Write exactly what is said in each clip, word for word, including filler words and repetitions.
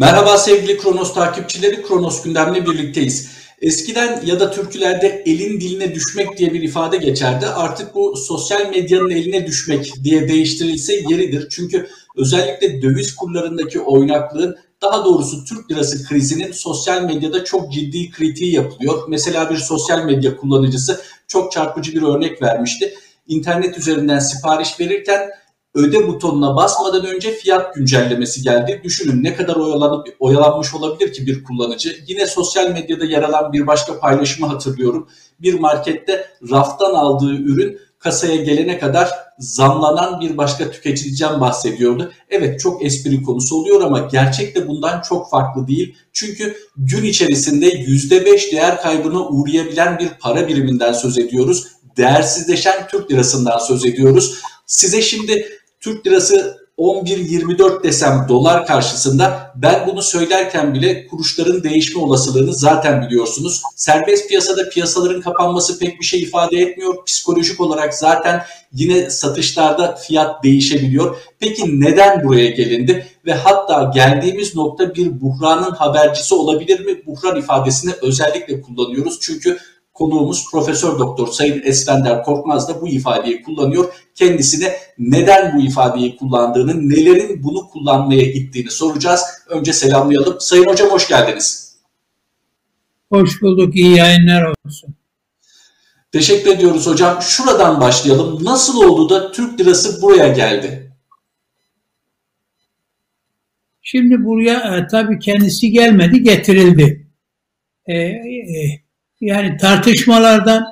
Merhaba sevgili Kronos takipçileri, Kronos gündemle birlikteyiz. Eskiden ya da türkülerde elin diline düşmek diye bir ifade geçerdi. Artık bu sosyal medyanın eline düşmek diye değiştirilse yeridir. Çünkü özellikle döviz kurlarındaki oynaklığın, daha doğrusu Türk lirası krizinin sosyal medyada çok ciddi kritiği yapılıyor. Mesela bir sosyal medya kullanıcısı çok çarpıcı bir örnek vermişti. İnternet üzerinden sipariş verirken öde butonuna basmadan önce fiyat güncellemesi geldi. Düşünün ne kadar oyalanıp, oyalanmış olabilir ki bir kullanıcı. Yine sosyal medyada yer alan bir başka paylaşımı hatırlıyorum. Bir markette raftan aldığı ürün kasaya gelene kadar zamlanan bir başka tüketiciden bahsediyordu. Evet, çok espri konusu oluyor ama gerçek de bundan çok farklı değil. Çünkü gün içerisinde yüzde beş değer kaybına uğrayabilen bir para biriminden söz ediyoruz. Değersizleşen Türk lirasından söz ediyoruz. Size şimdi Türk lirası on bir yirmi dört desem dolar karşısında, ben bunu söylerken bile kuruşların değişme olasılığını zaten biliyorsunuz. Serbest piyasada piyasaların kapanması pek bir şey ifade etmiyor. Psikolojik olarak zaten yine satışlarda fiyat değişebiliyor. Peki neden buraya gelindi ve hatta geldiğimiz nokta bir buhranın habercisi olabilir mi? Buhran ifadesini özellikle kullanıyoruz çünkü konuğumuz Profesör Doktor Sayın Esfender Korkmaz da bu ifadeyi kullanıyor. Kendisine neden bu ifadeyi kullandığını, nelerin bunu kullanmaya gittiğini soracağız. Önce selamlayalım. Sayın Hocam hoş geldiniz. Hoş bulduk. İyi yayınlar olsun. Teşekkür ediyoruz hocam. Şuradan başlayalım. Nasıl oldu da Türk lirası buraya geldi? Şimdi buraya tabii kendisi gelmedi, getirildi. Eee... Yani tartışmalardan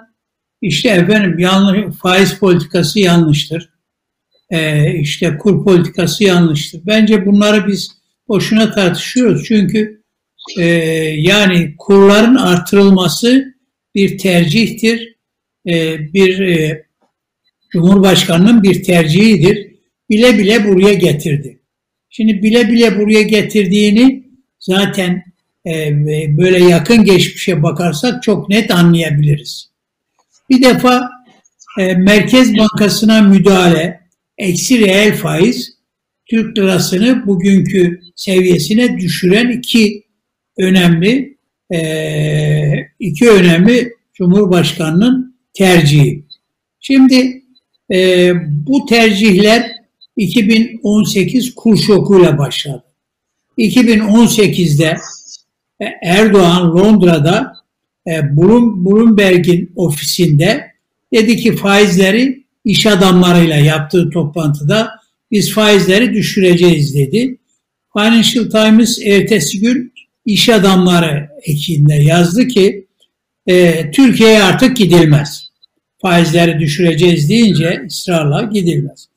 işte efendim yanlış, faiz politikası yanlıştır, ee, işte kur politikası yanlıştır. Bence bunları biz boşuna tartışıyoruz çünkü e, yani kurların artırılması bir tercihtir, e, bir e, Cumhurbaşkanı'nın bir tercihidir. Bile bile buraya getirdi. Şimdi bile bile buraya getirdiğini zaten böyle yakın geçmişe bakarsak çok net anlayabiliriz. Bir defa Merkez Bankası'na müdahale, eksi reel faiz, Türk lirasını bugünkü seviyesine düşüren iki önemli iki önemli Cumhurbaşkanı'nın tercihi. Şimdi bu tercihler iki bin on sekiz kur şokuyla başladı. iki bin on sekizde Erdoğan Londra'da Bloomberg'in ofisinde dedi ki faizleri iş adamlarıyla yaptığı toplantıda biz faizleri düşüreceğiz dedi. Financial Times ertesi gün iş adamları ekinde yazdı ki e, Türkiye'ye artık gidilmez. Faizleri düşüreceğiz deyince ısrarla gidilmez.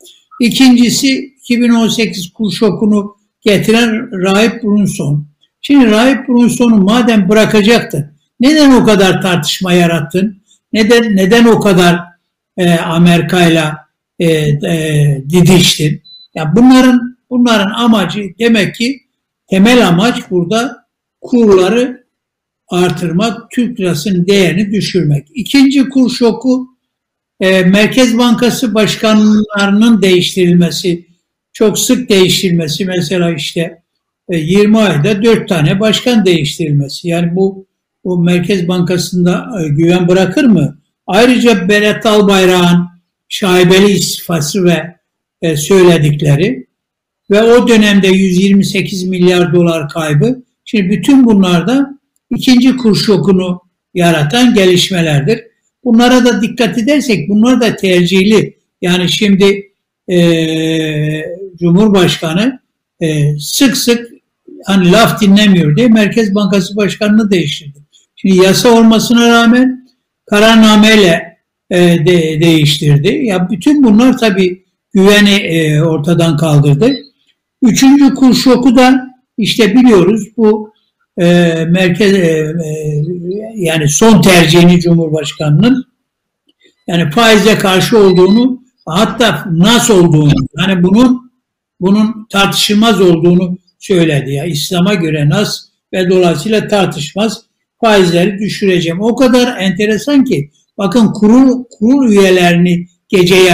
İkincisi iki bin on sekiz kur şokunu getiren Rahip Brunson. Şimdi Rahip Brunson'u madem bırakacaktın, neden o kadar tartışma yarattın? Neden neden o kadar e, Amerika'yla e, e, didiştin? Ya bunların bunların amacı demek ki temel amaç burada kurları artırmak, Türk lirasının değerini düşürmek. İkinci kur şoku e, Merkez Bankası başkanlarının değiştirilmesi, çok sık değiştirilmesi, mesela işte yirmi ayda dört tane başkan değiştirilmesi. Yani bu, bu Merkez Bankası'nda güven bırakır mı? Ayrıca Berat Albayrak'ın şaibeli istifası ve e, söyledikleri ve o dönemde yüz yirmi sekiz milyar dolar kaybı. Şimdi bütün bunlar da ikinci kur şokunu yaratan gelişmelerdir. Bunlara da dikkat edersek bunlar da tercihli. Yani şimdi e, Cumhurbaşkanı e, sık sık hani laf dinlemiyor diye Merkez Bankası Başkanı'nı değiştirdi. Şimdi yasa olmasına rağmen kararnameyle e, de, değiştirdi. Ya bütün bunlar tabii güveni e, ortadan kaldırdı. Üçüncü kur şoku da işte biliyoruz bu e, merkez e, e, yani son tercihini Cumhurbaşkanı'nın yani faize karşı olduğunu, hatta nasıl olduğunu, yani bunun bunun tartışılmaz olduğunu söyledi ya, İslam'a göre nas ve dolayısıyla tartışmaz, faizleri düşüreceğim. O kadar enteresan ki bakın kurul, kurul üyelerini geceye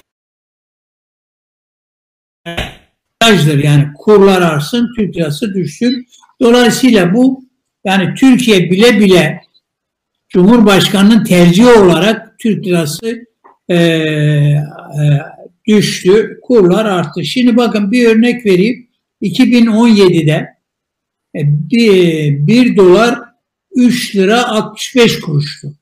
yani kurlar arsın, Türk lirası düşsün, Dolayısıyla bu, yani Türkiye bile bile Cumhurbaşkanı'nın tercihi olarak Türk lirası e, e, düştü, kurlar arttı. Şimdi bakın bir örnek vereyim. iki bin on yedide e, bir, bir dolar üç lira altmış beş kuruştu.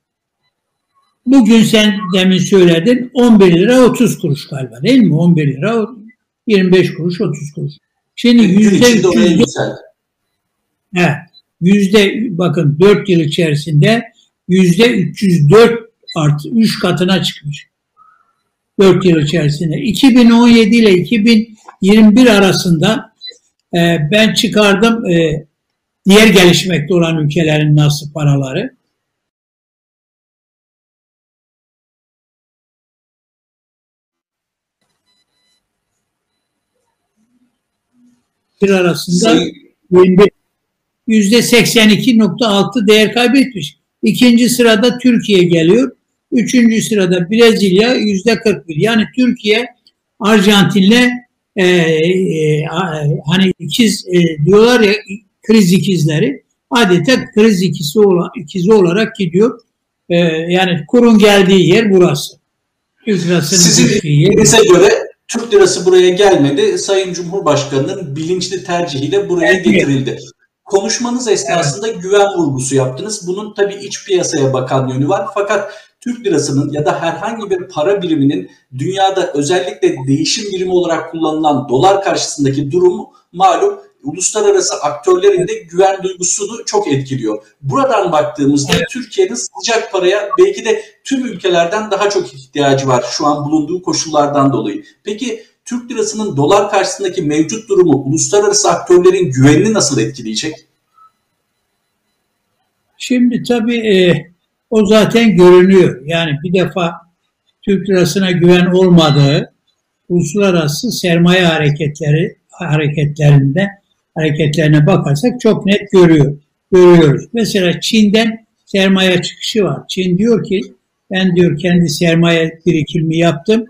Bugün sen demin söyledin on bir lira otuz kuruş galiba, değil mi? on bir lira yirmi beş kuruş otuz kuruş. Şimdi yüzde evet, yüzde bakın dört yıl içerisinde yüzde üç yüz dört artı üç katına çıkmış. dört yıl içerisinde. iki bin on yedi ile iki bin yirmi bir arasında e, ben çıkardım e, diğer gelişmekte olan ülkelerin nasıl paraları. Bir arasında yüzde seksen iki nokta altı değer kaybetmiş. İkinci sırada Türkiye geliyor. Üçüncü sırada Brezilya yüzde kırk bir. Yani Türkiye Arjantin'le e, e, hani ikiz e, diyorlar ya, kriz ikizleri, adeta kriz ikisi ola, ikizi olarak gidiyor. E, yani kurun geldiği yer burası. Türk lirasının sizin yer. Göre Türk lirası buraya gelmedi. Sayın Cumhurbaşkanı'nın bilinçli tercihiyle buraya evet. getirildi. Konuşmanız esnasında evet. güven vurgusu yaptınız. Bunun tabii iç piyasaya bakan yönü var. Fakat Türk lirasının ya da herhangi bir para biriminin dünyada özellikle değişim birimi olarak kullanılan dolar karşısındaki durumu malum uluslararası aktörlerin de güven duygusunu çok etkiliyor. Buradan baktığımızda evet. Türkiye'nin sıcak paraya belki de tüm ülkelerden daha çok ihtiyacı var şu an bulunduğu koşullardan dolayı. Peki Türk lirasının dolar karşısındaki mevcut durumu uluslararası aktörlerin güvenini nasıl etkileyecek? Şimdi tabii e, o zaten görünüyor. Yani bir defa Türk lirasına güven olmadığı uluslararası sermaye hareketleri hareketlerinde hareketlerine bakarsak çok net görüyor, görüyoruz. Mesela Çin'den sermaye çıkışı var. Çin diyor ki ben diyor kendi sermaye birikimi yaptım,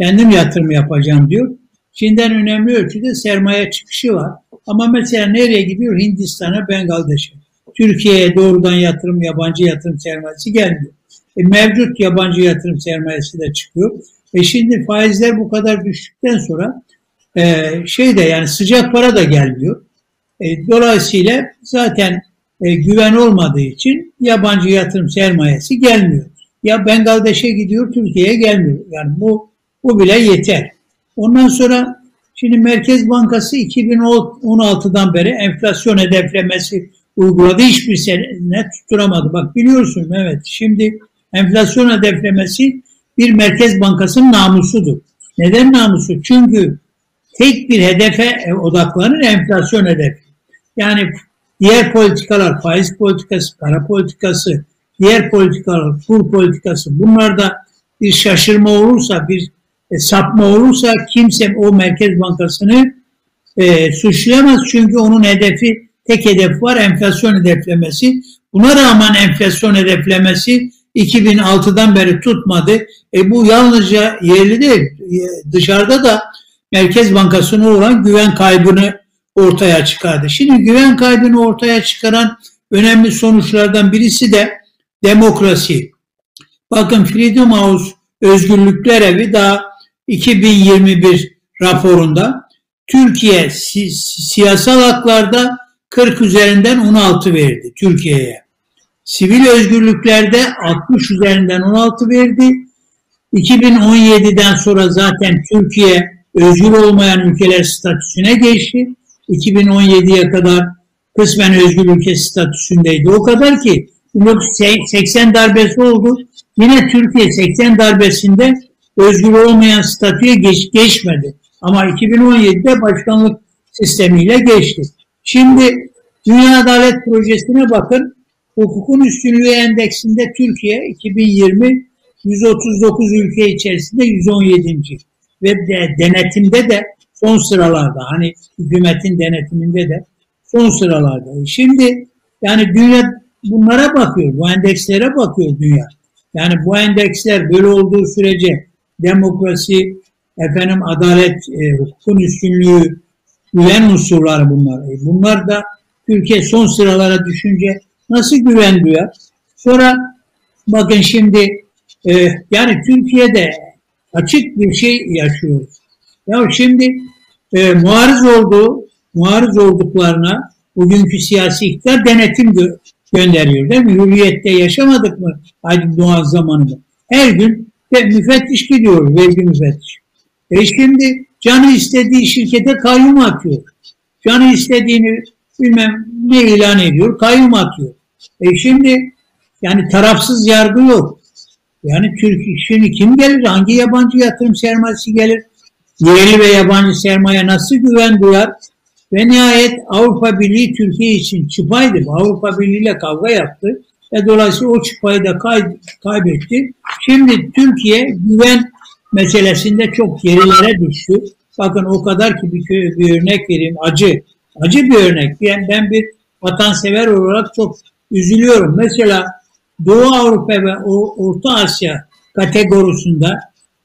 kendim yatırım yapacağım diyor. Çin'den önemli ölçüde sermaye çıkışı var. Ama mesela nereye gidiyor? Hindistan'a, Bangladeş'e. Türkiye'ye doğrudan yatırım, yabancı yatırım sermayesi gelmiyor. E, mevcut yabancı yatırım sermayesi de çıkıyor. E şimdi faizler bu kadar düştükten sonra Ee, şey de yani sıcak para da gelmiyor. E, dolayısıyla zaten e, güven olmadığı için yabancı yatırım sermayesi gelmiyor. Ya Bangladeş'e gidiyor, Türkiye'ye gelmiyor. Yani bu, bu bile yeter. Ondan sonra şimdi Merkez Bankası iki bin on altıdan beri enflasyon hedeflemesi uyguladı. Hiçbir sene tutturamadı. Bak biliyorsun Mehmet, şimdi enflasyon hedeflemesi bir Merkez Bankası'nın namusudur. Neden namusu? Çünkü tek bir hedefe odaklanır, enflasyon hedefi. Yani diğer politikalar, faiz politikası, para politikası, diğer politikalar, kur politikası, bunlarda bir şaşırma olursa, bir sapma olursa kimse o Merkez Bankası'nı e, suçlayamaz. Çünkü onun hedefi, tek hedefi var, enflasyon hedeflemesi. Buna rağmen enflasyon hedeflemesi iki bin altıdan beri tutmadı. E, bu yalnızca yerli değil, dışarıda da Merkez Bankası'na olan güven kaybını ortaya çıkardı. Şimdi güven kaybını ortaya çıkaran önemli sonuçlardan birisi de demokrasi. Bakın Freedom House, Özgürlükler Evi daha iki bin yirmi bir raporunda Türkiye si siyasal haklarda kırk üzerinden on altı verdi Türkiye'ye. Sivil özgürlüklerde altmış üzerinden on altı verdi. iki bin on yediden sonra zaten Türkiye özgür olmayan ülkeler statüsüne geçti. iki bin on yediye kadar kısmen özgür ülke statüsündeydi. O kadar ki bin dokuz yüz seksen darbesi oldu. Yine Türkiye seksen darbesinde özgür olmayan statüye geç, geçmedi. Ama iki bin on yedide başkanlık sistemiyle geçti. Şimdi Dünya Adalet Projesi'ne bakın. Hukukun üstünlüğü endeksinde Türkiye iki bin yirmi yüz otuz dokuz ülke içerisinde yüz on yedinci ve de, denetimde de son sıralarda, hani hükümetin denetiminde de son sıralarda. Şimdi yani dünya bunlara bakıyor, bu endekslere bakıyor dünya. Yani bu endeksler böyle olduğu sürece demokrasi, efendim adalet, e, hukukun üstünlüğü, güven unsurları bunlar. E, bunlar da ülke son sıralara düşünce nasıl güven duyar? Sonra bakın şimdi e, yani Türkiye'de açık bir şey yaşıyoruz. Ya şimdi e, muarız olduğu, muarız olduklarına bugünkü siyasi iktidar denetim gö gönderiyor değil mi? Hürriyette yaşamadık mı Aydın Doğan zamanında? Her gün ve müfettiş gidiyor, vergi müfettiş. E şimdi canı istediği şirkete kayyum atıyor. Canı istediğini bilmem ne ilan ediyor, kayyum atıyor. E şimdi yani tarafsız yargı yok. Yani Türk, şimdi kim gelir, hangi yabancı yatırım sermayesi gelir? Yerli ve yabancı sermaye nasıl güven duyar? Ve nihayet Avrupa Birliği Türkiye için çıpaydı. Avrupa Birliği ile kavga yaptı. Ve dolayısıyla o çıpayı da kay kaybetti. Şimdi Türkiye güven meselesinde çok gerilere düştü. Bakın o kadar ki bir, bir örnek vereyim. Acı. Acı bir örnek. Yani ben bir vatansever olarak çok üzülüyorum. Mesela Doğu Avrupa ve Orta Asya kategorisinde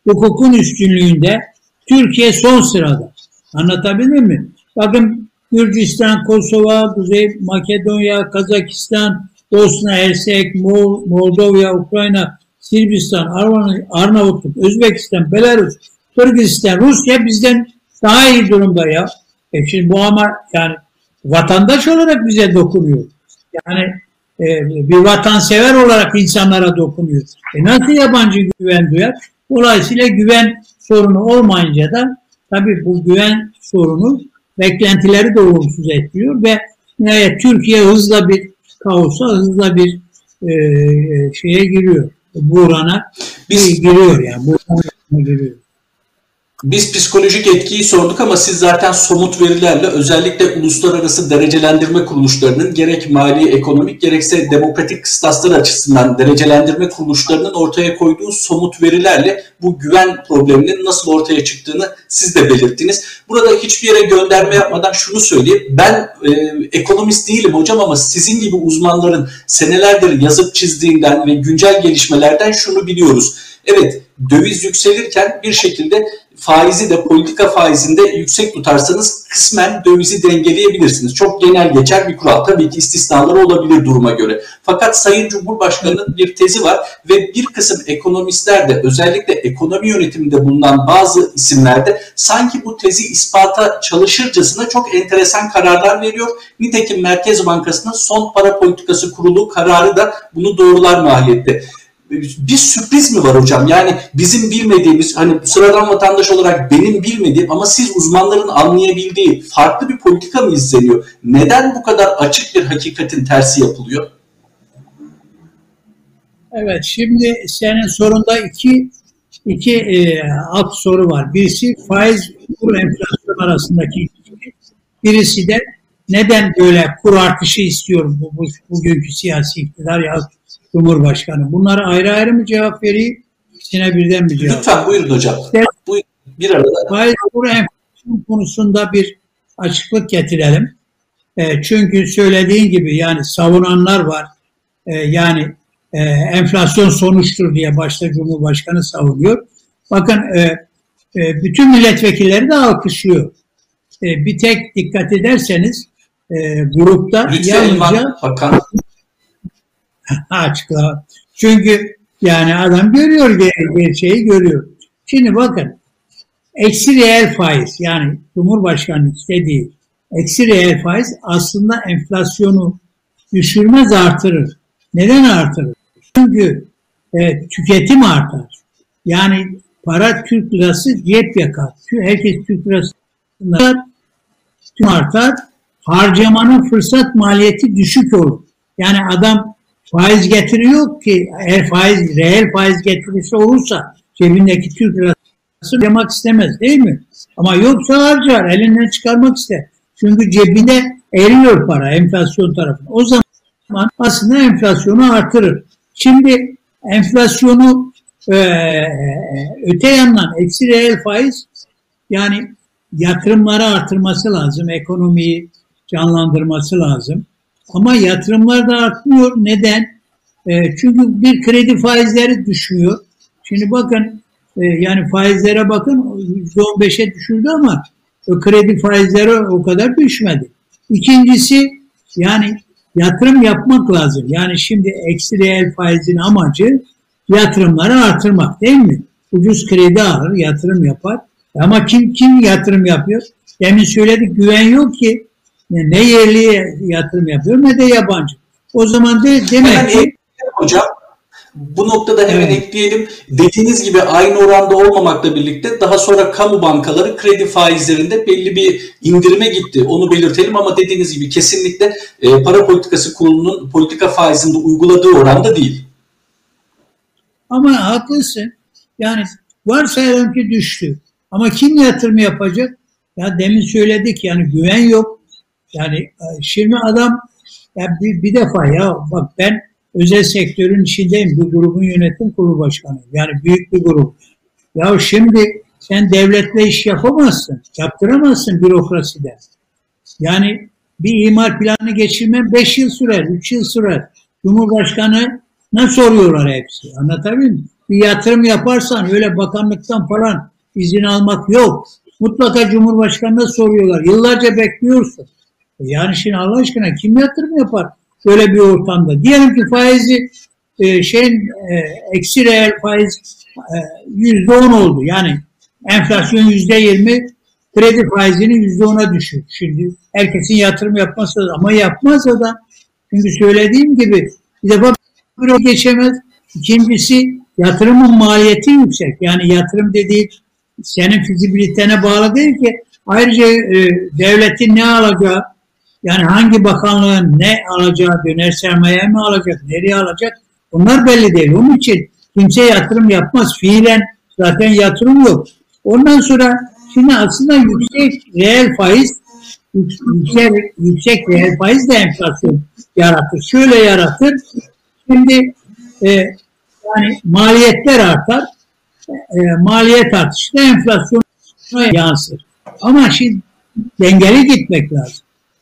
hukukun üstünlüğünde Türkiye son sırada. Anlatabildim mi? Bakın Gürcistan, Kosova, Kuzey Makedonya, Kazakistan, Bosna, Hersek, Moğol, Moldova, Ukrayna, Sırbistan, Arnavutluk, Özbekistan, Belarus, Kırgızistan, Rusya bizden daha iyi durumda ya. E şimdi bu ama yani vatandaş olarak bize dokunuyor. Yani e, bir vatansever olarak insanlara dokunuyor. E nasıl yabancı güven duyar? Dolayısıyla güven sorunu olmayınca da tabii bu güven sorunu beklentileri de olumsuz etkiliyor ve nihayet Türkiye hızla bir kaosa, hızla bir e, şeye giriyor. Burana biz, giriyor yani. Burana giriyor. Biz psikolojik etkiyi sorduk ama siz zaten somut verilerle özellikle uluslararası derecelendirme kuruluşlarının gerek mali, ekonomik gerekse demokratik kıstaslar açısından derecelendirme kuruluşlarının ortaya koyduğu somut verilerle bu güven probleminin nasıl ortaya çıktığını siz de belirttiniz. Burada hiçbir yere gönderme yapmadan şunu söyleyeyim. Ben e, ekonomist değilim hocam ama sizin gibi uzmanların senelerdir yazıp çizdiğinden ve güncel gelişmelerden şunu biliyoruz. Evet, döviz yükselirken bir şekilde faizi de politika faizinde yüksek tutarsanız kısmen dövizi dengeleyebilirsiniz. Çok genel geçer bir kural. Tabii ki istisnaları olabilir duruma göre. Fakat Sayın Cumhurbaşkanı'nın bir tezi var ve bir kısım ekonomistler de özellikle ekonomi yönetiminde bulunan bazı isimlerde sanki bu tezi ispata çalışırcasına çok enteresan kararlar veriyor. Nitekim Merkez Bankası'nın son para politikası kurulu kararı da bunu doğrular mahiyette. Bir sürpriz mi var hocam? Yani bizim bilmediğimiz, hani sıradan vatandaş olarak benim bilmediğim ama siz uzmanların anlayabildiği farklı bir politika mı izleniyor? Neden bu kadar açık bir hakikatin tersi yapılıyor? Evet, şimdi senin sorunda iki iki e, alt soru var. Birisi faiz kur enflasyon arasındaki ilişki. Birisi de neden böyle kur artışı istiyor bu, bu bugünkü siyasi iktidar ya Cumhurbaşkanı. Bunlara ayrı ayrı mı cevap vereyim? İkisine birden mi cevap? Lütfen buyurun hocam. İster, buyurun. Bir arada. Faiz kur enflasyon konusunda bir açıklık getirelim. E, çünkü söylediğin gibi yani savunanlar var. E, yani e, enflasyon sonuçtur diye başta Cumhurbaşkanı savunuyor. Bakın e, e, bütün milletvekilleri de alkışlıyor. E, bir tek dikkat ederseniz e, grupta yalnızca bakan açıkla. Çünkü yani adam görüyor, ger gerçeği görüyor. Şimdi bakın eksi reel faiz yani Cumhurbaşkanı istediği eksi reel faiz aslında enflasyonu düşürmez, artırır. Neden artırır? Çünkü e, tüketim artar. Yani para Türk lirası cep yakar. Herkes Türk lirası artar. Harcamanın fırsat maliyeti düşük olur. Yani adam faiz getiriyor ki eğer faiz, reel faiz getirisi olursa cebindeki Türk lirası harcamak istemez değil mi? Ama yoksa harcar, elinden çıkarmak ister. Çünkü cebinde eriyor para enflasyon tarafına. O zaman aslında enflasyonu artırır. Şimdi enflasyonu e, öte yandan eksi reel faiz yani yatırımları artırması lazım, ekonomiyi canlandırması lazım. Ama yatırımlar da artmıyor. Neden? E, çünkü bir kredi faizleri düşüyor. Şimdi bakın e, yani faizlere bakın yüzde on beşe düşürdü ama o kredi faizleri o kadar düşmedi. İkincisi Yani yatırım yapmak lazım. Yani şimdi eksi reel faizin amacı yatırımları artırmak değil mi? Ucuz kredi alır, yatırım yapar. Ama kim kim yatırım yapıyor? Demin söyledik, güven yok ki. Yani ne yerli yatırım yapıyor ne de yabancı. O zaman de demek ki... Hocam, bu noktada hemen evet. ekleyelim. Dediğiniz gibi aynı oranda olmamakla birlikte daha sonra kamu bankaları kredi faizlerinde belli bir indirime gitti. Onu belirtelim ama dediğiniz gibi kesinlikle para politikası kurulunun politika faizinde uyguladığı oranda değil. Ama haklısın. Yani varsayalım ki düştü. Ama kim yatırım yapacak? Ya demin söyledik, yani güven yok. Yani şimdi adam ya bir, bir defa ya bak ben özel sektörün içindeyim. Bu grubun yönetim kurulu başkanıyım. Yani büyük bir grup. Ya şimdi sen devletle iş yapamazsın. Yaptıramazsın bürokrasiden. Yani bir imar planı geçirmen beş yıl sürer, üç yıl sürer. Cumhurbaşkanı'na soruyorlar hepsi. Anlatabiliyor muyum? Bir yatırım yaparsan öyle bakanlıktan falan izin almak yok. Mutlaka Cumhurbaşkanı'na soruyorlar. Yıllarca bekliyorsun. Yani şimdi Allah aşkına kim yatırım yapar böyle bir ortamda? Diyelim ki faizi e, şeyin e, eksi reel faiz yüzde on oldu. Yani enflasyon yüzde yirmi, kredi faizini yüzde ona düşür. Şimdi herkesin yatırım yapması lazım. Ama yapmaz adam. Çünkü söylediğim gibi bir defa bir geçemez. İkincisi yatırımın maliyeti yüksek. Yani yatırım dediği senin fizibilitene bağlı değil ki. Ayrıca e, devletin ne alacağı, yani hangi bakanlığın ne alacağı, döner sermaye mi alacak, nereye alacak, bunlar belli değil. Onun için kimse yatırım yapmaz. Fiilen zaten yatırım yok. Ondan sonra şimdi aslında yüksek reel faiz, yüksek, yüksek reel faiz de enflasyon yaratır. Şöyle yaratır. Şimdi e, yani maliyetler artar. E, maliyet artışı da enflasyona yansır. Ama şimdi dengeli gitmek lazım.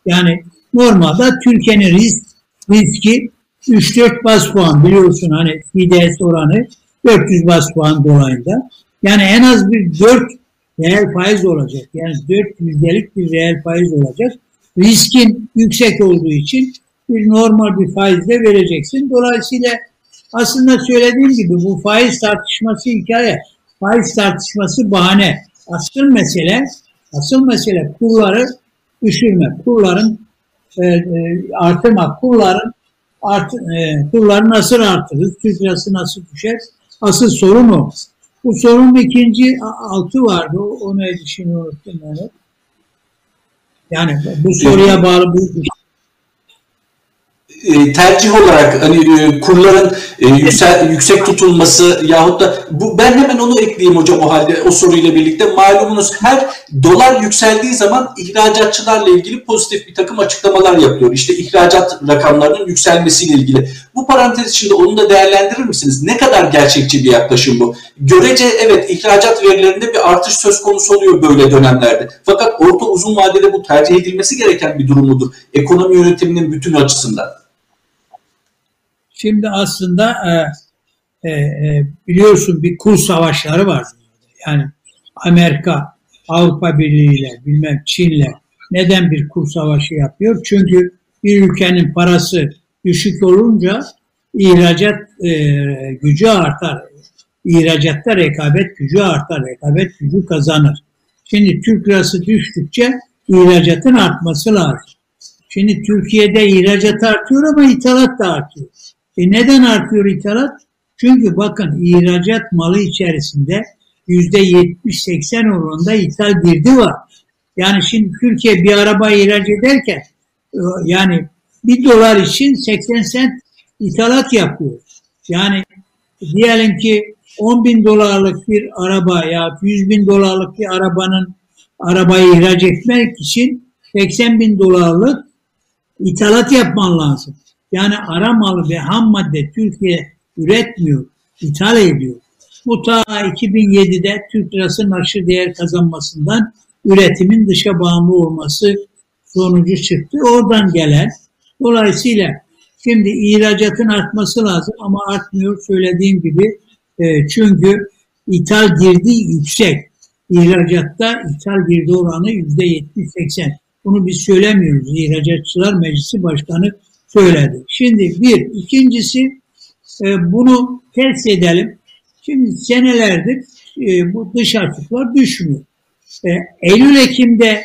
Yani normalde Türkiye'nin risk, riski üç dört baz puan, biliyorsun hani F I D S oranı dört yüz baz puan dolayında. Yani en az bir dört reel faiz olacak. Yani dört yüzdelik bir reel faiz olacak. Riskin yüksek olduğu için bir normal bir faizle vereceksin. Dolayısıyla aslında söylediğim gibi bu faiz tartışması hikaye. Faiz tartışması bahane. Asıl mesele, asıl mesele kurları düşürme, kurların e, e, artırmak, kurların art, e, kurları nasıl artırır, Türk lirası nasıl düşer, asıl sorun o. Bu sorunun ikinci altı vardı, o neydi şimdi unuttum yani. Yani bu soruya bağlı bir E, tercih olarak hani e, kurların e, yüksel, yüksek tutulması yahut da bu, ben hemen onu ekleyeyim hocam o halde o soruyla birlikte. Malumunuz her dolar yükseldiği zaman ihracatçılarla ilgili pozitif bir takım açıklamalar yapıyor. İşte ihracat rakamlarının yükselmesiyle ilgili. Bu parantez içinde onu da değerlendirir misiniz? Ne kadar gerçekçi bir yaklaşım bu? Görece evet ihracat verilerinde bir artış söz konusu oluyor böyle dönemlerde. Fakat orta uzun vadede bu tercih edilmesi gereken bir durum mudur? Ekonomi yönetiminin bütün açısından. Şimdi aslında e, e, biliyorsun bir kur savaşları var. Yani Amerika, Avrupa Birliği ile bilmem Çin'le neden bir kur savaşı yapıyor? Çünkü bir ülkenin parası düşük olunca ihracat e, gücü artar. İhracatta rekabet gücü artar. Rekabet gücü kazanır. Şimdi Türk lirası düştükçe ihracatın artması lazım. Şimdi Türkiye'de ihracat artıyor ama ithalat da artıyor. E neden artıyor ithalat? Çünkü bakın ihracat malı içerisinde yüzde yetmiş seksen oranında ithal girdi var. Yani şimdi Türkiye bir araba ihraç ederken yani bir dolar için seksen sent ithalat yapıyor. Yani diyelim ki on bin dolarlık bir araba ya yüz bin dolarlık bir arabanın arabayı ihraç etmek için seksen bin dolarlık ithalat yapman lazım. Yani ara malı ve ham madde Türkiye üretmiyor, ithal ediyor. Bu ta iki bin yedide Türk lirasının aşırı değer kazanmasından üretimin dışa bağımlı olması sonucu çıktı. Oradan gelen, dolayısıyla şimdi ihracatın artması lazım ama artmıyor söylediğim gibi. E, çünkü ithal girdi yüksek. İhracatta ithal girdi oranı yüzde yetmiş seksen. Bunu biz söylemiyoruz. İhracatçılar Meclisi Başkanı söyledi. Şimdi bir. İkincisi bunu test edelim. Şimdi senelerdir bu dış açıklar düşmüyor. Eylül-Ekim'de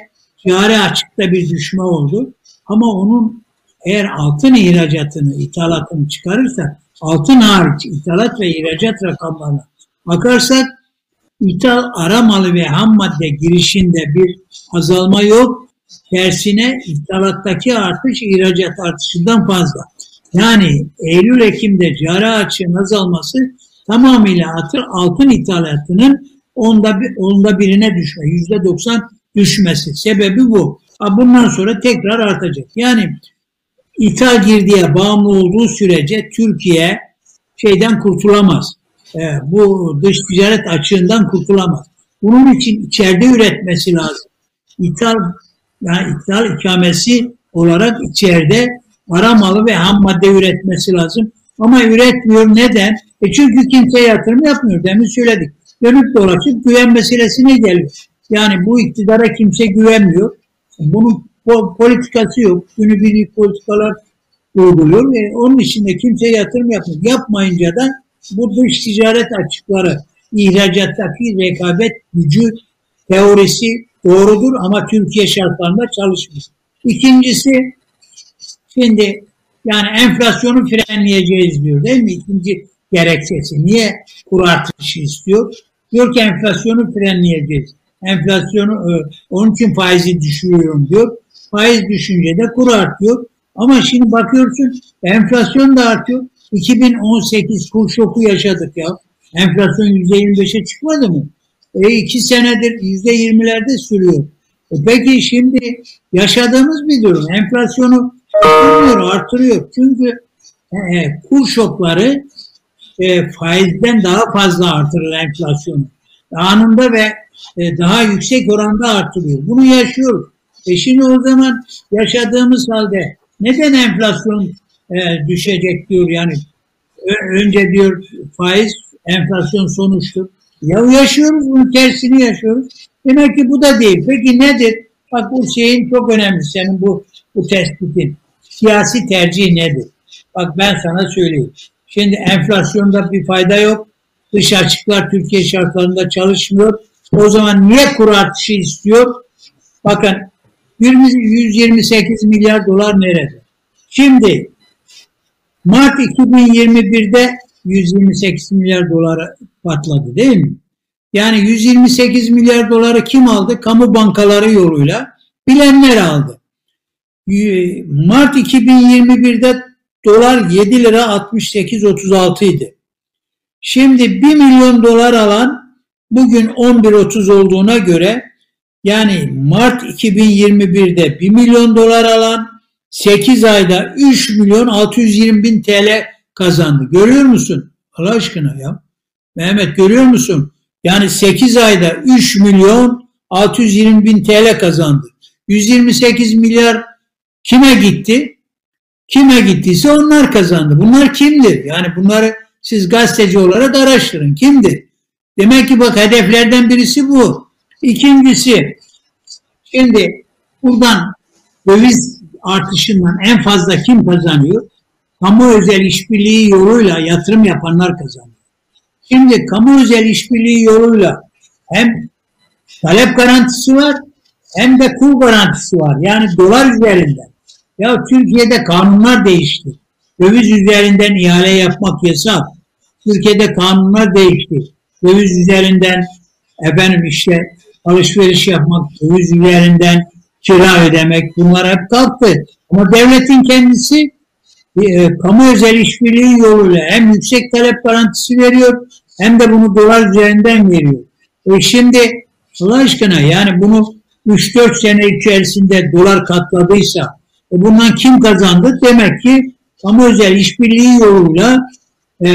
cari açıkta bir düşme oldu. Ama onun eğer altın ihracatını, ithalatını çıkarırsak, altın hariç ithalat ve ihracat rakamlarına bakarsak, ithal ara malı ve ham madde girişinde bir azalma yok. Tersine ithalattaki artış ihracat artışından fazla. Yani Eylül-Ekim'de cari açığın azalması tamamıyla altın ithalatının onda, bir, onda birine düşme, yüzde doksan düşmesi. Sebebi bu. Bundan sonra tekrar artacak. Yani ithal girdiye bağımlı olduğu sürece Türkiye şeyden kurtulamaz. Bu dış ticaret açığından kurtulamaz. Bunun için içeride üretmesi lazım. İthal, yani ithal ikamesi olarak içeride ara malı ve ham madde üretmesi lazım. Ama üretmiyor. Neden? E çünkü kimse yatırım yapmıyor. Demin söyledik. Dönüp dolaşıp güven meselesine geliyor. Yani bu iktidara kimse güvenmiyor. Bunun politikası yok. Günübirlik politikalar uyguluyor. E onun için de kimse yatırım yapmıyor. Yapmayınca da bu dış ticaret açıkları, ihracattaki rekabet gücü teorisi doğrudur ama Türkiye şartlarında çalışmıyor. İkincisi, şimdi yani enflasyonu frenleyeceğiz diyor değil mi? İkinci gerekçesi. Niye kur artışı istiyor? Diyor ki enflasyonu frenleyeceğiz. Enflasyonu, onun için faizi düşürüyorum diyor. Faiz düşünce de kur artıyor. Ama şimdi bakıyorsun enflasyon da artıyor. iki bin on sekiz kur şoku yaşadık ya. Enflasyon yüzde yirmi beşe çıkmadı mı? E iki senedir yüzde yirmilerde sürüyor. E peki şimdi yaşadığımız bir durum. Enflasyonu artırıyor, artırıyor. Çünkü e, kur şokları e, faizden daha fazla artırır enflasyonu. Anında ve e, daha yüksek oranda artırıyor. Bunu yaşıyoruz. E şimdi o zaman yaşadığımız halde neden enflasyon E, düşecek diyor yani Ö önce diyor faiz enflasyon sonuçtur. Ya yaşıyoruz bunun tersini yaşıyoruz. Demek ki bu da değil. Peki nedir? Bak bu şeyin çok önemli senin bu, bu tespitin. Siyasi tercih nedir? Bak ben sana söyleyeyim. Şimdi enflasyonda bir fayda yok. Dış açıklar Türkiye şartlarında çalışmıyor. O zaman niye kur artışı istiyor? Bakın yüz yirmi sekiz milyar dolar nerede? Şimdi Mart iki bin yirmi bir'de yüz yirmi sekiz milyar dolara patladı değil mi? Yani yüz yirmi sekiz milyar doları kim aldı? Kamu bankaları yoluyla bilenler aldı. Mart iki bin yirmi bir'de dolar yedi lira altmış sekiz otuz altı idi. Şimdi bir milyon dolar alan bugün on bir otuz olduğuna göre yani Mart iki bin yirmi bir'de bir milyon dolar alan sekiz ayda üç milyon altı yüz yirmi bin TL kazandı. Görüyor musun? Allah aşkına ya. Mehmet görüyor musun? Yani sekiz ayda üç milyon altı yüz yirmi bin TL kazandı. yüz yirmi sekiz milyar kime gitti? Kime gittiyse onlar kazandı. Bunlar kimdir? Yani bunları siz gazeteci olarak araştırın. Kimdir? Demek ki bak hedeflerden birisi bu. İkincisi şimdi buradan döviz artışından en fazla kim kazanıyor? Kamu özel işbirliği yoluyla yatırım yapanlar kazanıyor. Şimdi kamu özel işbirliği yoluyla hem talep garantisi var hem de kur garantisi var. Yani dolar üzerinden. Ya Türkiye'de kanunlar değişti. Döviz üzerinden ihale yapmak yasak. Türkiye'de kanunlar değişti. Döviz üzerinden efendim işte alışveriş yapmak, döviz üzerinden kira ödemek bunlar hep kalktı. Ama devletin kendisi e, kamu özel işbirliği yoluyla hem yüksek talep garantisi veriyor hem de bunu dolar üzerinden veriyor. E şimdi Allah aşkına yani bunu üç dört sene içerisinde dolar katladıysa e bundan kim kazandı? Demek ki kamu özel işbirliği yoluyla e,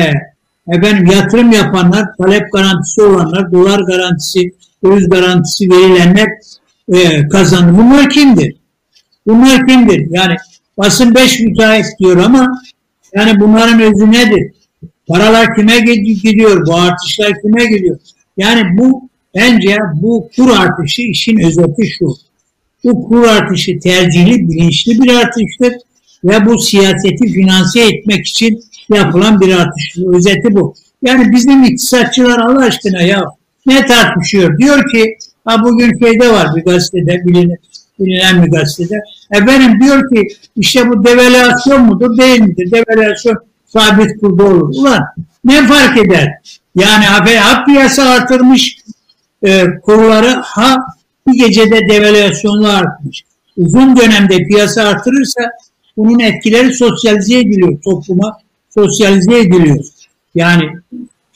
efendim, yatırım yapanlar, talep garantisi olanlar, dolar garantisi, döviz garantisi verilenler Ee, kazandı. Bunlar kimdir? Bunlar kimdir? Yani basın beş müteahhit diyor ama yani bunların özü nedir? Paralar kime gidiyor? Bu artışlar kime gidiyor? Yani bu bence bu kur artışı işin özeti şu. Bu kur artışı tercihli, bilinçli bir artıştır ve bu siyaseti finanse etmek için yapılan bir artıştır. Özeti bu. Yani bizim iktisatçılar Allah aşkına ya ne tartışıyor? Diyor ki, ha bugün şeyde var bir gazetede, bilinen, bilinen bir gazetede. Efendim diyor ki işte bu devalüasyon mudur değil midir? Devalüasyon sabit kurda olur. Ulan ne fark eder? Yani ha piyasa artırmış e, kurları, ha bir gecede devalüasyonla artmış. Uzun dönemde piyasa artırırsa bunun etkileri sosyalize ediliyor. Topluma sosyalize ediliyor. Yani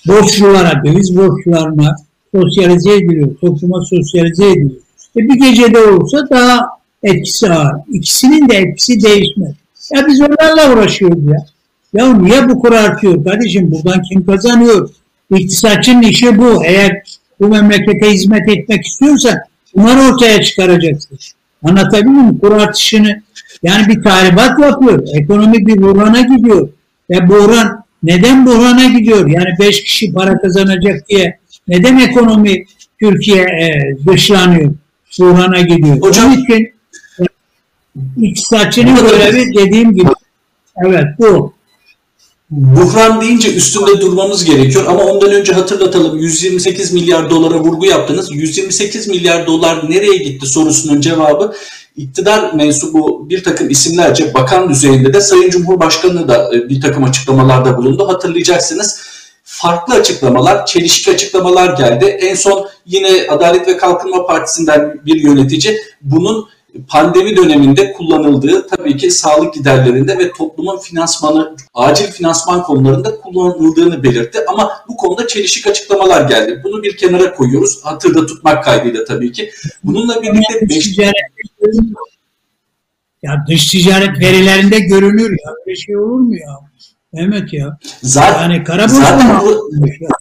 borçlulara, döviz borçlularına sosyalize ediliyor. Topluma sosyalize ediliyor. E bir gecede olursa daha etkisi ağır. İkisinin de etkisi değişmez. Ya biz onlarla uğraşıyoruz ya. Ya niye bu kur artıyor kardeşim? Buradan kim kazanıyor? İktisatçının işi bu. Eğer bu memlekete hizmet etmek istiyorsa bunları ortaya çıkaracaksın. Anlatabiliyor muyum? Kur artışını, yani bir tahribat yapıyor. Ekonomik bir buhrana gidiyor. Ve buhran, neden buhrana gidiyor? Yani beş kişi para kazanacak diye neden ekonomi Türkiye e, dışlanıyor? Buhrana gidiyor. Hocam, onun için iktisatçının görevi dediğim gibi. Evet bu. Buhran deyince üstünde durmamız gerekiyor ama ondan önce hatırlatalım, yüz yirmi sekiz milyar dolara vurgu yaptınız. yüz yirmi sekiz milyar dolar nereye gitti sorusunun cevabı iktidar mensubu bir takım isimlerce bakan düzeyinde de Sayın Cumhurbaşkanı da bir takım açıklamalarda bulundu. Hatırlayacaksınız, farklı açıklamalar, çelişik açıklamalar geldi. En son yine Adalet ve Kalkınma Partisi'nden bir yönetici bunun pandemi döneminde kullanıldığı, tabii ki sağlık giderlerinde ve toplumun finansmanı, acil finansman konularında kullanıldığını belirtti. Ama bu konuda çelişik açıklamalar geldi. Bunu bir kenara koyuyoruz. Hatırda tutmak kaydıyla tabii ki. Bununla birlikte dış ticaret, ya dış ticaret verilerinde görünür ya. Bir şey olur mu ya? Mehmet ya. Zaten, yani Karabur'da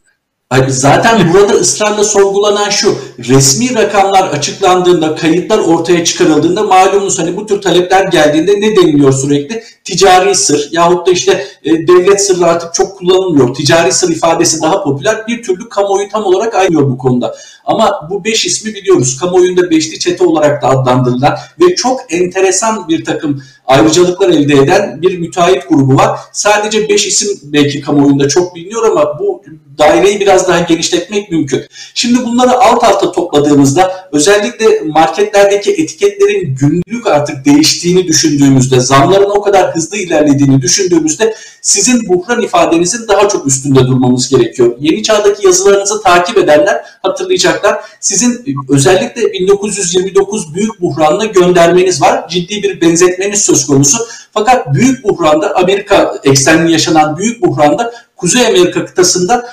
Zaten burada ısrarla sorgulanan şu, resmi rakamlar açıklandığında, kayıtlar ortaya çıkarıldığında malumunuz hani bu tür talepler geldiğinde ne deniliyor sürekli? Ticari sır yahut da işte e, devlet sırrı artık çok kullanılmıyor. Ticari sır ifadesi daha popüler. Bir türlü kamuoyu tam olarak ayrılıyor bu konuda. Ama bu beş ismi biliyoruz. Kamuoyunda beşli çete olarak da adlandırılan ve çok enteresan bir takım ayrıcalıklar elde eden bir müteahhit grubu var. Sadece beş isim belki kamuoyunda çok biliniyor ama bu daireyi biraz daha genişletmek mümkün. Şimdi bunları alt alta topladığımızda özellikle marketlerdeki etiketlerin günlük artık değiştiğini düşündüğümüzde, zamların o kadar hızlı ilerlediğini düşündüğümüzde sizin buhran ifadenizin daha çok üstünde durmamız gerekiyor. Yeni Çağ'daki yazılarınızı takip edenler hatırlayacaklar. Sizin özellikle bin dokuz yüz yirmi dokuz Büyük Buhran'la göndermeniz var. Ciddi bir benzetmeniz söz konusu. Fakat Büyük Buhran'da, Amerika eksenli yaşanan Büyük Buhran'da Kuzey Amerika kıtasında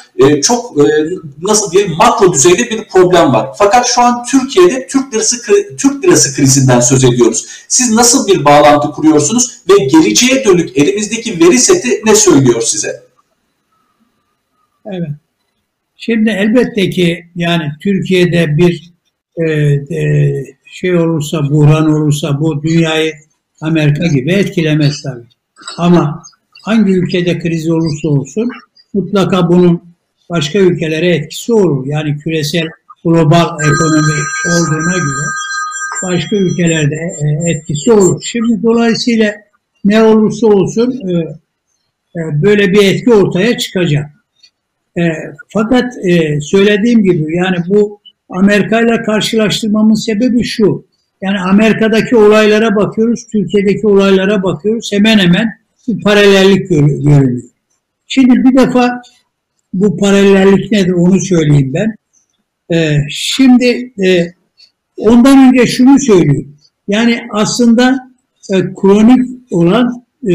çok nasıl diyelim makro düzeyde bir problem var. Fakat şu an Türkiye'de Türk lirası Türk lirası krizinden söz ediyoruz. Siz nasıl bir bağlantı kuruyorsunuz ve geleceğe dönük elimizdeki veri seti ne söylüyor size? Evet. Şimdi elbette ki yani Türkiye'de bir e, e, şey olursa, buhran olursa bu dünyayı Amerika gibi etkilemez tabii. Ama hangi ülkede kriz olursa olsun mutlaka bunun başka ülkelere etkisi olur. Yani küresel global ekonomi olduğuna göre başka ülkelerde etkisi olur. Şimdi dolayısıyla ne olursa olsun böyle bir etki ortaya çıkacak. Fakat söylediğim gibi yani bu Amerika ile karşılaştırmamın sebebi şu. Yani Amerika'daki olaylara bakıyoruz, Türkiye'deki olaylara bakıyoruz. Hemen hemen bir paralellik görünüyor. Şimdi bir defa bu paralellik nedir onu söyleyeyim ben. Ee, şimdi e, ondan önce şunu söyleyeyim. Yani aslında e, kronik olan e,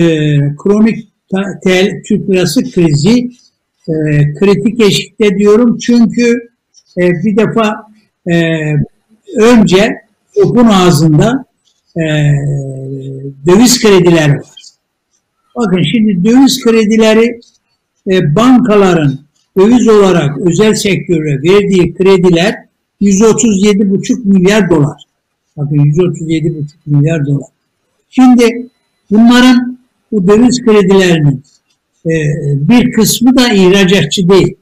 kronik Türk lirası krizi e, kritik eşikte diyorum. Çünkü e, bir defa e, önce topun ağzında e, döviz kredileri var. Bakın şimdi döviz kredileri e, bankaların döviz olarak özel sektöre verdiği krediler yüz otuz yedi buçuk milyar dolar. Bakın yüz otuz yedi buçuk milyar dolar. Şimdi bunların bu döviz kredilerinin e, bir kısmı da ihracatçı değil.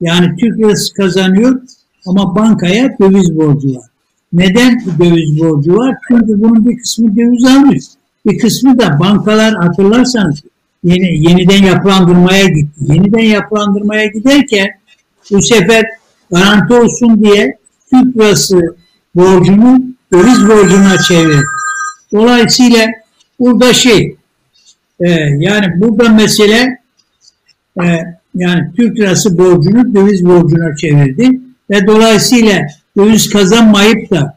Yani Türk lirası kazanıyor ama bankaya döviz borcu var. Neden döviz borcu var? Çünkü bunun bir kısmı döviz almış. Bir kısmı da bankalar, hatırlarsanız yeni, yeniden yapılandırmaya gitti. Yeniden yapılandırmaya giderken bu sefer garanti olsun diye Türk lirası borcunu döviz borcuna çevirdi. Dolayısıyla burada şey e, yani burada mesele e, yani Türk lirası borcunu döviz borcuna çevirdi ve dolayısıyla döviz kazanmayıp da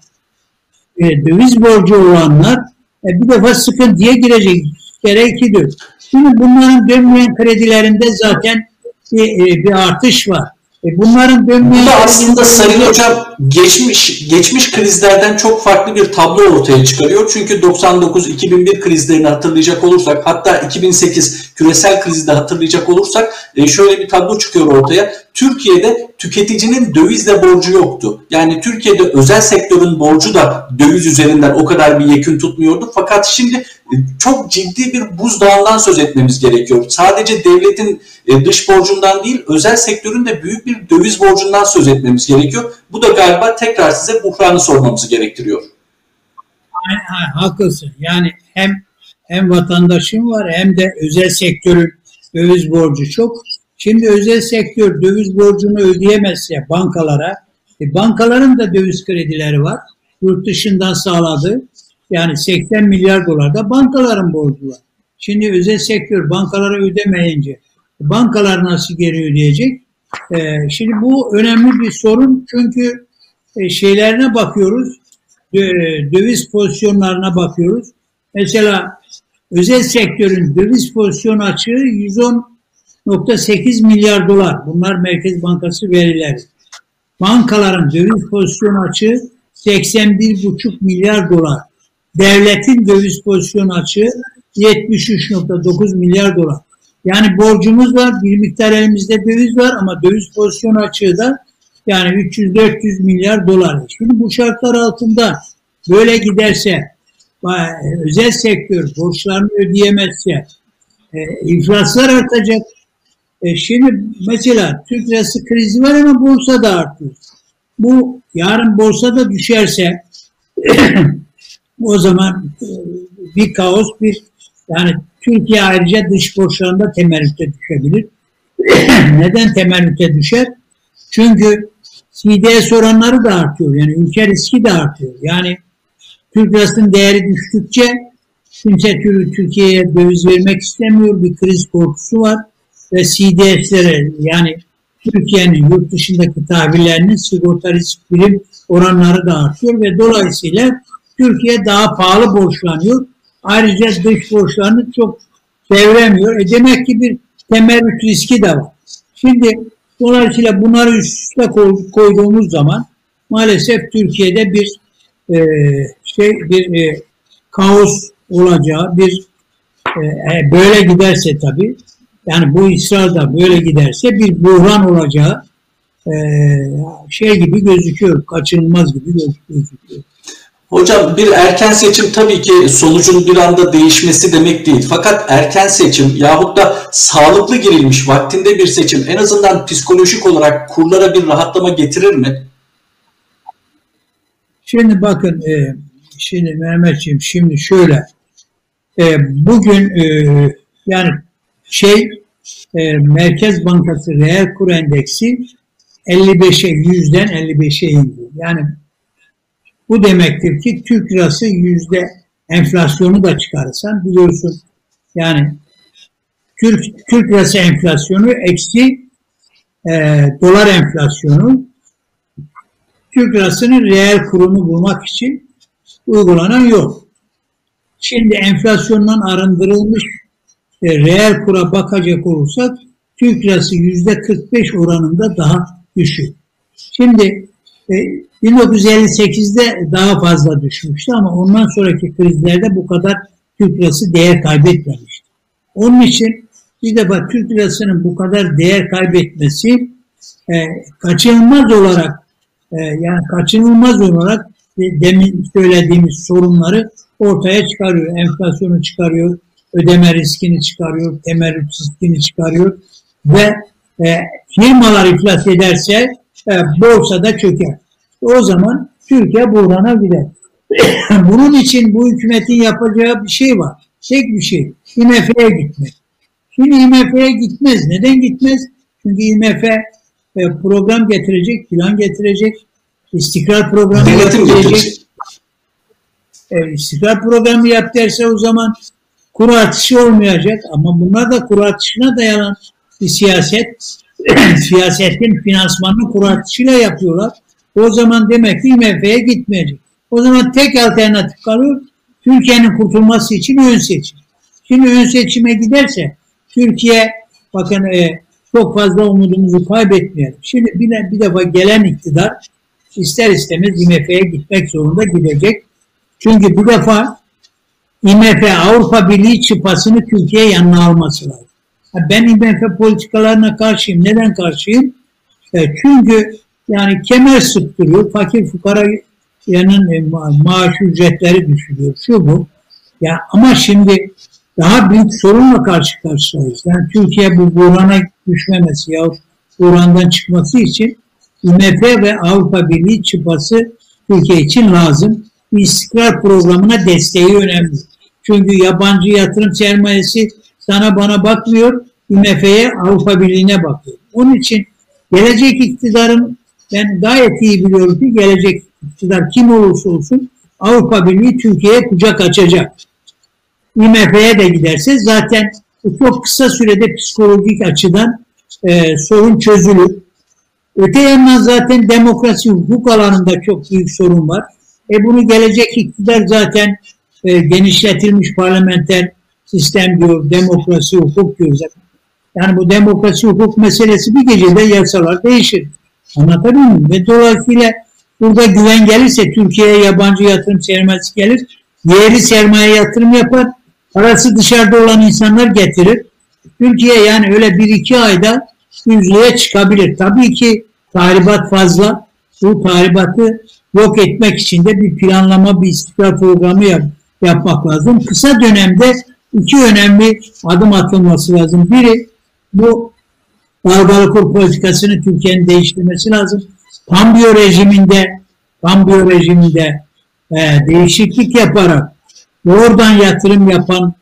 e, döviz borcu olanlar e, bir defa sıkıntıya girecek. Gerekiyor. Şimdi bunların dönmeyen kredilerinde zaten bir, e, bir artış var. Bunların dönmeyen... Burada aslında Sayın Hocam geçmiş geçmiş krizlerden çok farklı bir tablo ortaya çıkarıyor. Çünkü doksan dokuz iki bin bir krizlerini hatırlayacak olursak, hatta iki bin sekiz küresel krizi de hatırlayacak olursak şöyle bir tablo çıkıyor ortaya. Türkiye'de tüketicinin dövizle borcu yoktu. Yani Türkiye'de özel sektörün borcu da döviz üzerinden o kadar bir yekün tutmuyordu. Fakat şimdi çok ciddi bir buzdağından söz etmemiz gerekiyor. Sadece devletin dış borcundan değil, özel sektörün de büyük bir döviz borcundan söz etmemiz gerekiyor. Bu da galiba tekrar size buhranı sormamızı gerektiriyor. Haklısın. Yani hem hem vatandaşın var hem de özel sektörün döviz borcu çok. Şimdi özel sektör döviz borcunu ödeyemezse bankalara, e bankaların da döviz kredileri var. Yurt dışından sağladığı, yani seksen milyar dolar da bankaların borcu var. Şimdi özel sektör bankalara ödemeyince bankalar nasıl geri ödeyecek? E, şimdi bu önemli bir sorun, çünkü e, şeylerine bakıyoruz, döviz pozisyonlarına bakıyoruz. Mesela özel sektörün döviz pozisyon açığı yüz on nokta sekiz milyar dolar. Bunlar Merkez Bankası verileri. Bankaların döviz pozisyon açığı seksen bir buçuk milyar dolar. Devletin döviz pozisyon açığı yetmiş üç nokta dokuz milyar dolar. Yani borcumuz var, bir miktar elimizde döviz var ama döviz pozisyon açığı da yani üç yüz dört yüz milyar dolar. Şimdi bu şartlar altında böyle giderse, özel sektör borçlarını ödeyemezse e, iflaslar artacak. E şimdi mesela Türk lirası krizi var ama borsa da artıyor. Bu yarın borsa da düşerse o zaman e, bir kaos, bir yani Türkiye ayrıca dış borçlarında temerrüte düşebilir. Neden temerrüte düşer? Çünkü C D S oranları da artıyor. Yani ülke riski de artıyor. Yani Türk lirasının değeri düştükçe kimse Türkiye'ye döviz vermek istemiyor. Bir kriz korkusu var. Ve C D S'lere, yani Türkiye'nin yurt dışındaki tahvillerinin sigorta risk prim oranları da artıyor ve dolayısıyla Türkiye daha pahalı borçlanıyor. Ayrıca dış borçlarını çok devremiyor. E demek ki bir temerrüt riski de var. Şimdi dolayısıyla bunları üst üste koyduğumuz zaman maalesef Türkiye'de bir e, şey bir e, kaos olacağı, bir e, böyle giderse tabii. Yani bu ısrarda böyle giderse bir buhran olacağı e, şey gibi gözüküyor, kaçınılmaz gibi gözüküyor. Hocam bir erken seçim tabii ki sonucun bir anda değişmesi demek değil. Fakat erken seçim yahut da sağlıklı girilmiş vaktinde bir seçim en azından psikolojik olarak kurlara bir rahatlama getirir mi? Şimdi bakın, e, şimdi Mehmetciğim, şimdi şöyle e, bugün e, yani şey e, Merkez Bankası reel kur endeksi elli beşe yüzden elli beşe indi. Yani bu demektir ki Türk lirası yüzde enflasyonu da çıkarırsan biliyorsun. Yani Türk Türk lirası enflasyonu eksi e, dolar enflasyonu. Türk lirasının reel kurunu bulmak için uygulanan yol. Şimdi enflasyondan arındırılmış reel kura bakacak olursak Türk lirası yüzde kırk beş oranında daha düşük. Şimdi e, bin dokuz yüz elli sekizde daha fazla düşmüştü ama ondan sonraki krizlerde bu kadar Türk lirası değer kaybetmemişti. Onun için bir defa Türk lirasının bu kadar değer kaybetmesi e, kaçınılmaz olarak e, yani kaçınılmaz olarak e, demin söylediğimiz sorunları ortaya çıkarıyor. Enflasyonu çıkarıyor, ödeme riskini çıkarıyor, temerrüt riskini çıkarıyor ve e, firmalar iflas ederse e, borsa da çöker. O zaman Türkiye buhrana gider. Bunun için bu hükümetin yapacağı bir şey var. Tek bir şey. I M F'ye gitmez. Şimdi I M F'ye gitmez. Neden gitmez? Çünkü I M F program getirecek, plan getirecek, istikrar programı getirecek. E, istikrar programı yap derse o zaman kura atışı olmayacak. Ama bunlar da kura atışına dayanan bir siyaset. Siyasetin finansmanını kura atışıyla yapıyorlar. O zaman demek ki I M F'ye gitmeyecek. O zaman tek alternatif kalıyor. Türkiye'nin kurtulması için ön seçim. Şimdi ön seçime giderse Türkiye, bakın e, çok fazla umudumuzu kaybetmeyelim. Şimdi bir, bir defa gelen iktidar ister istemez I M F'ye gitmek zorunda gidecek. Çünkü bu defa I M F Avrupa Birliği çıpasını Türkiye yanına alması lazım. Ben I M F politikalarına karşıyım. Neden karşıyım? E, çünkü yani kemer sıktırıyor. Fakir fukara yani maaş ücretleri düşürüyor. Şu bu. Ya ama şimdi daha büyük sorunla karşı karşıyayız. Yani Türkiye bu buhrana düşmemesi yahut buhrandan çıkması için I M F ve Avrupa Birliği çıpası Türkiye için lazım. İstikrar programına desteği önemli. Çünkü yabancı yatırım sermayesi sana bana bakmıyor, I M F'ye, Avrupa Birliği'ne bakıyor. Onun için gelecek iktidarın, ben gayet iyi biliyorum ki gelecek iktidar kim olursa olsun Avrupa Birliği Türkiye'ye kucak açacak. I M F'ye de giderse zaten çok kısa sürede psikolojik açıdan e, sorun çözülür. Öte yandan zaten demokrasi hukuk alanında çok büyük sorun var. E bunu gelecek iktidar zaten e, genişletilmiş parlamenter sistem diyor, demokrasi hukuk diyor zaten. Yani bu demokrasi hukuk meselesi bir gecede yasalar değişir. Anlatabiliyor muyum? Ve dolayısıyla burada güven gelirse Türkiye'ye yabancı yatırım sermayesi gelir. Yerli sermaye yatırım yapar. Parası dışarıda olan insanlar getirir. Türkiye yani öyle bir iki ayda yüzlüğe çıkabilir. Tabii ki tahribat fazla. Bu tahribatı yok etmek için de bir planlama, bir istikrar programı yap, yapmak lazım. Kısa dönemde iki önemli adım atılması lazım. Biri bu dalgalı kur politikasını Türkiye'nin değiştirmesi lazım. Pambio rejiminde, Pambio rejiminde e, değişiklik yaparak doğrudan yatırım yapan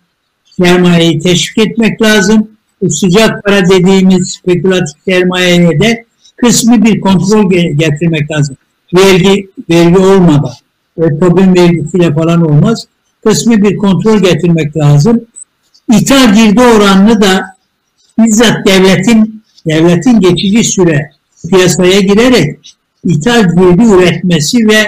sermayeyi teşvik etmek lazım. Bu sıcak para dediğimiz spekülatif sermayeye de kısmi bir kontrol getirmek lazım. Vergi, vergi olmadan, e, Tobin vergisiyle falan olmaz. Kısmi bir kontrol getirmek lazım. İthal girdi oranını da bizzat devletin devletin geçici süre piyasaya girerek ithal girdi üretmesi ve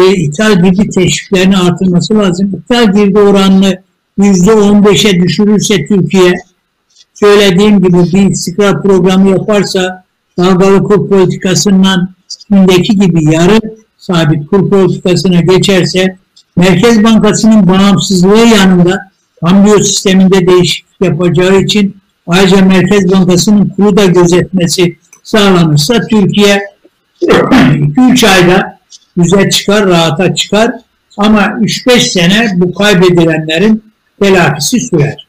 e, ithal girdi teşviklerini artırması lazım. İthal girdi oranını yüzde on beşe düşürürse Türkiye, söylediğim gibi bir istikrar programı yaparsa dalgalı kur politikasından şimdiki gibi yarı sabit kur politikasına geçerse Merkez Bankası'nın bağımsızlığı yanında pambiyo sisteminde değişiklik yapacağı için ayrıca Merkez Bankası'nın kuru da gözetmesi sağlanırsa Türkiye iki üç ayda düze çıkar, rahata çıkar ama üç beş sene bu kaybedilenlerin telafisi sürer.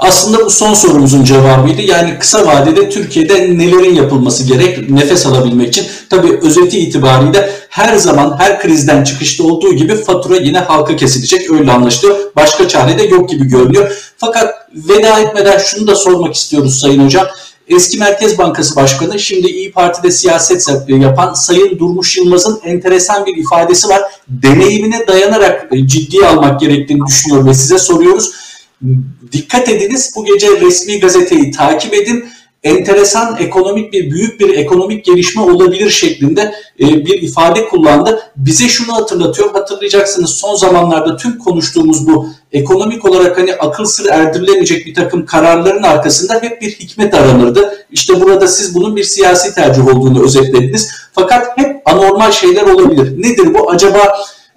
Aslında bu son sorumuzun cevabıydı. Yani kısa vadede Türkiye'de nelerin yapılması gerek nefes alabilmek için? Tabii özeti itibariyle her zaman her krizden çıkışta olduğu gibi fatura yine halka kesilecek. Öyle anlaşılıyor. Başka çare de yok gibi görünüyor. Fakat veda etmeden şunu da sormak istiyoruz Sayın Hocam. Eski Merkez Bankası Başkanı, şimdi İyi Parti'de siyaset yapan Sayın Durmuş Yılmaz'ın enteresan bir ifadesi var. Deneyimine dayanarak ciddiye almak gerektiğini düşünüyorum ve size soruyoruz. Dikkat ediniz, bu gece resmi gazeteyi takip edin. Enteresan ekonomik bir büyük bir ekonomik gelişme olabilir şeklinde bir ifade kullandı. Bize şunu hatırlatıyor. Hatırlayacaksınız son zamanlarda tüm konuştuğumuz bu ekonomik olarak hani akıl sır erdirilemeyecek bir takım kararların arkasında hep bir hikmet aranırdı. İşte burada siz bunun bir siyasi tercih olduğunu özetlediniz. Fakat hep anormal şeyler olabilir. Nedir bu? Acaba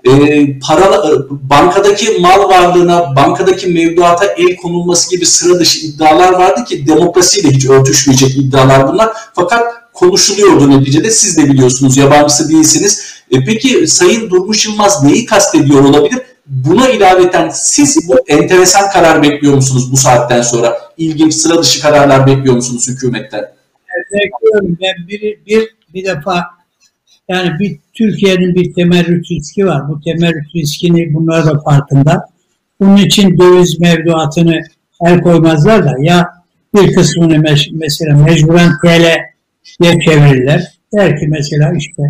E, para, bankadaki mal varlığına, bankadaki mevduata el konulması gibi sıra dışı iddialar vardı ki demokrasiyle hiç örtüşmeyecek iddialar bunlar. Fakat konuşuluyordu neticede, siz de biliyorsunuz, yabancısı değilsiniz. E, peki Sayın Durmuş Yılmaz neyi kastediyor olabilir? Buna ilaveten siz bu enteresan karar bekliyor musunuz bu saatten sonra? İlginç sıra dışı kararlar bekliyor musunuz hükümetten? Bekliyorum. Ben bir, bir, bir defa Yani bir Türkiye'nin bir temerrüt riski var. Bu temerrüt riskini bunlar da farkında. Bunun için döviz mevduatını el koymazlar da ya bir kısmını me- mesela mecburen T L'ye çevirirler. Der ki mesela işte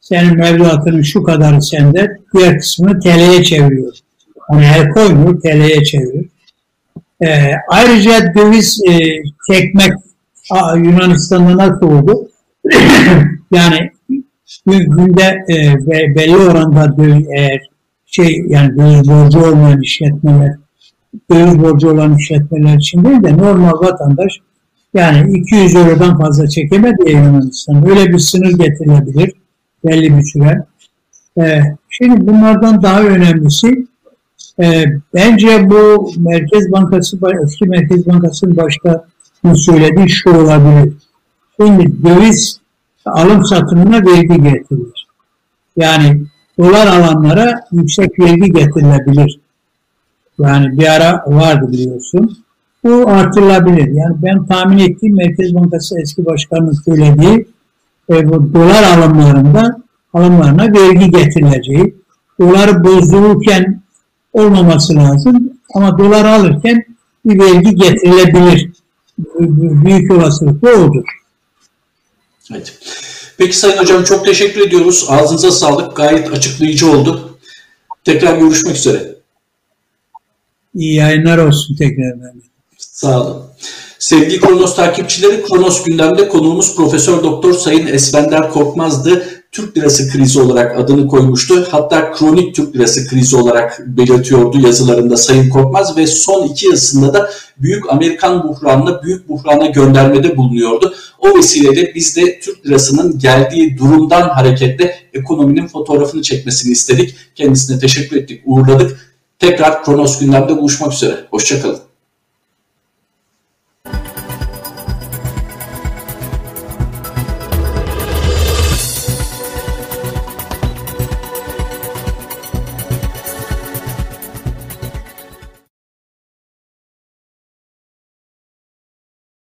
senin mevduatının şu kadarı sende, diğer kısmını T L'ye çeviriyor. Hani el koymuyor, T L'ye çeviriyor. Ee, ayrıca döviz e, çekmek a, Yunanistan'da nasıl oldu? Yani günde e, be, belli oranda döviz, eğer şey yani döviz borcu olmayan işletmeler, döviz borcu olan işletmeler için değil de normal vatandaş yani iki yüz eurodan fazla çekemedi Yunanistan. Böyle bir sınır getirilebilir belli bir süre. Ee, şimdi bunlardan daha önemlisi e, bence bu Merkez Bankası, eski Merkez Bankası'nın başta söylediği şu olabilir. Şimdi döviz alım satımına vergi getirilir. Yani dolar alanlara yüksek vergi getirilebilir. Yani bir ara vardı biliyorsun. Bu artırılabilir. Yani ben tahmin ettiğim Merkez Bankası eski başkanının söylediği e, bu dolar alımlarında alımlarına vergi getirileceği. Doları bozdururken olmaması lazım ama dolar alırken bir vergi getirilebilir. Büyük olasılıkla olur. Evet. Peki Sayın Hocam, çok teşekkür ediyoruz. Ağzınıza sağlık. Gayet açıklayıcı oldu. Tekrar görüşmek üzere. İyi yayınlar olsun tekrar. Sağ olun. Sevgili Kronos takipçileri, Kronos gündemde konuğumuz Profesör Doktor Sayın Esfender Korkmaz'dı. Türk lirası krizi olarak adını koymuştu. Hatta kronik Türk lirası krizi olarak belirtiyordu yazılarında Sayın Korkmaz ve son iki yazısında da Büyük Amerikan Buhranı'na Büyük Buhran'a göndermede bulunuyordu. O vesileyle biz de Türk lirasının geldiği durumdan hareketle ekonominin fotoğrafını çekmesini istedik. Kendisine teşekkür ettik, uğurladık. Tekrar Kronos gündemde buluşmak üzere. Hoşça kalın.